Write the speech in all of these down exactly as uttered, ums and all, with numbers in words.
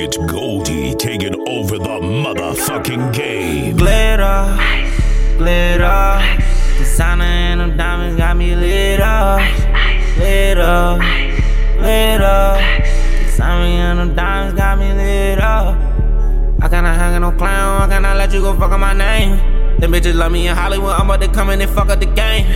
It's Goldie taking over the motherfucking game. Glitter, glitter, designer and them diamonds got me lit up. Glitter, glitter, designer and them diamonds got me lit up. I cannot hang with no clown, I cannot let you go fuck up my name. Them bitches love me in Hollywood, I'm about to come in and fuck up the game.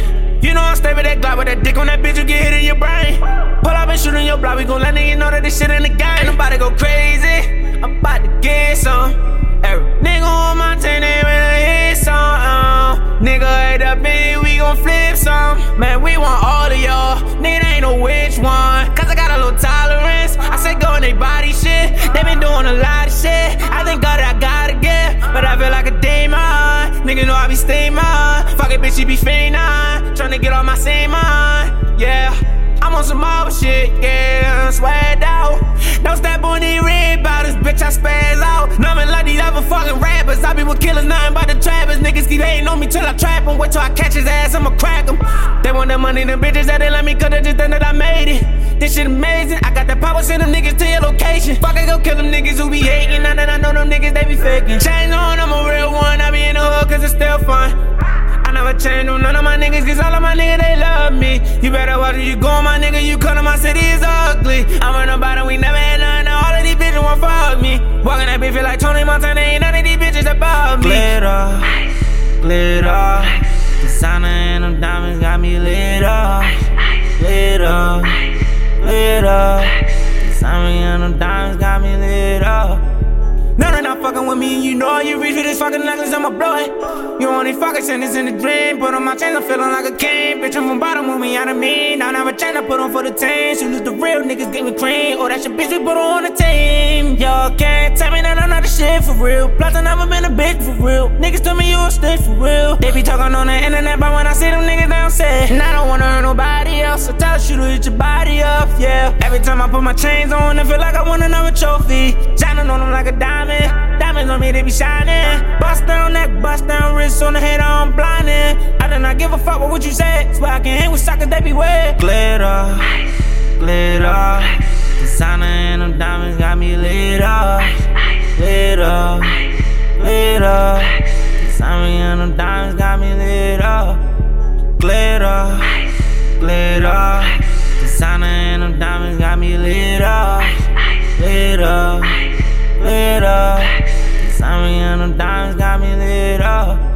You know I stay with that Glock, with that dick on that bitch, you get hit in your brain. Pull up and shoot in your block, we gon' let niggas know that this shit in the game. Ain't nobody go crazy, I'm about to get some. Every nigga on my team, they really hit some. uh, Nigga, at the beat, we gon' flip some. Man, we want all of y'all, nigga, ain't no which one. Cause I got a little tolerance, I say go in they body shit. They been doing a lot of shit, I think God I gotta get. But I feel like a demon, nigga know I be steaming. Fuck it, bitch, she be fiendin', tryna get on my same mind. Yeah, I'm on some old shit, yeah, I'm sweated out. Don't step on these red bottles, bitch, I spaz out. Nothing like these other fucking rappers. I be with killers, nothing but the trappers. Niggas keep hating on me till I trap him. Wait till I catch his ass, I'ma crack him. They want that money, them bitches that they let me, cause they just think that I made it. This shit amazing, I got that power, send them niggas to your location. Fuck it, go kill them niggas who be hating. Now that I know them niggas, they be faking. Chains on, I'm a real one, I be in the hood cause it's still fun. I never change on none of my niggas, cause all of my niggas, they love me. You better watch where you going, my nigga, you come to my city, it's ugly. I'm on the bottom, we never had none, now all of these bitches won't fuck me. Walking that bitch feel like Tony Montana, ain't none of these bitches above me. Glitter, glitter, designer and them diamonds got me lit up. Glitter, glitter, designer and them diamonds got me lit up. No, they're not fucking with me, you know you reach for this fucking necklace, I'ma blow it. You only fucking send this in the dream. Put on my chains, I'm feeling like a king. Bitch, I'm from bottom, with me, out of me. Now I never change, I put on for the team. She lose the real niggas, get me clean. Oh, that's your bitch, we put her on the team. Y'all can't tell me that I'm not the shit, for real. Plus, I never been a bitch, for real. Niggas told me you a stick, for real. They be talking on the internet, but when I see them niggas, they don't say. And I don't wanna hurt nobody else, so tell a shooter, hit your body up, yeah. Every time I put my chains on, I feel like I won another trophy. Shining on them like a diamond. Diamonds on me, they be shining. Bust down neck, bust down wrist, on the head, I'm blinding. I do not give a fuck what you said. Swear I can hang with suckers, they be wet. Glitter, glitter, designer and them diamonds got me lit up. Glitter, glitter, designer and them diamonds got me lit up. Glitter, glitter, designer and them diamonds got me lit up. Glitter, glitter, designer and them diamonds got me lit up.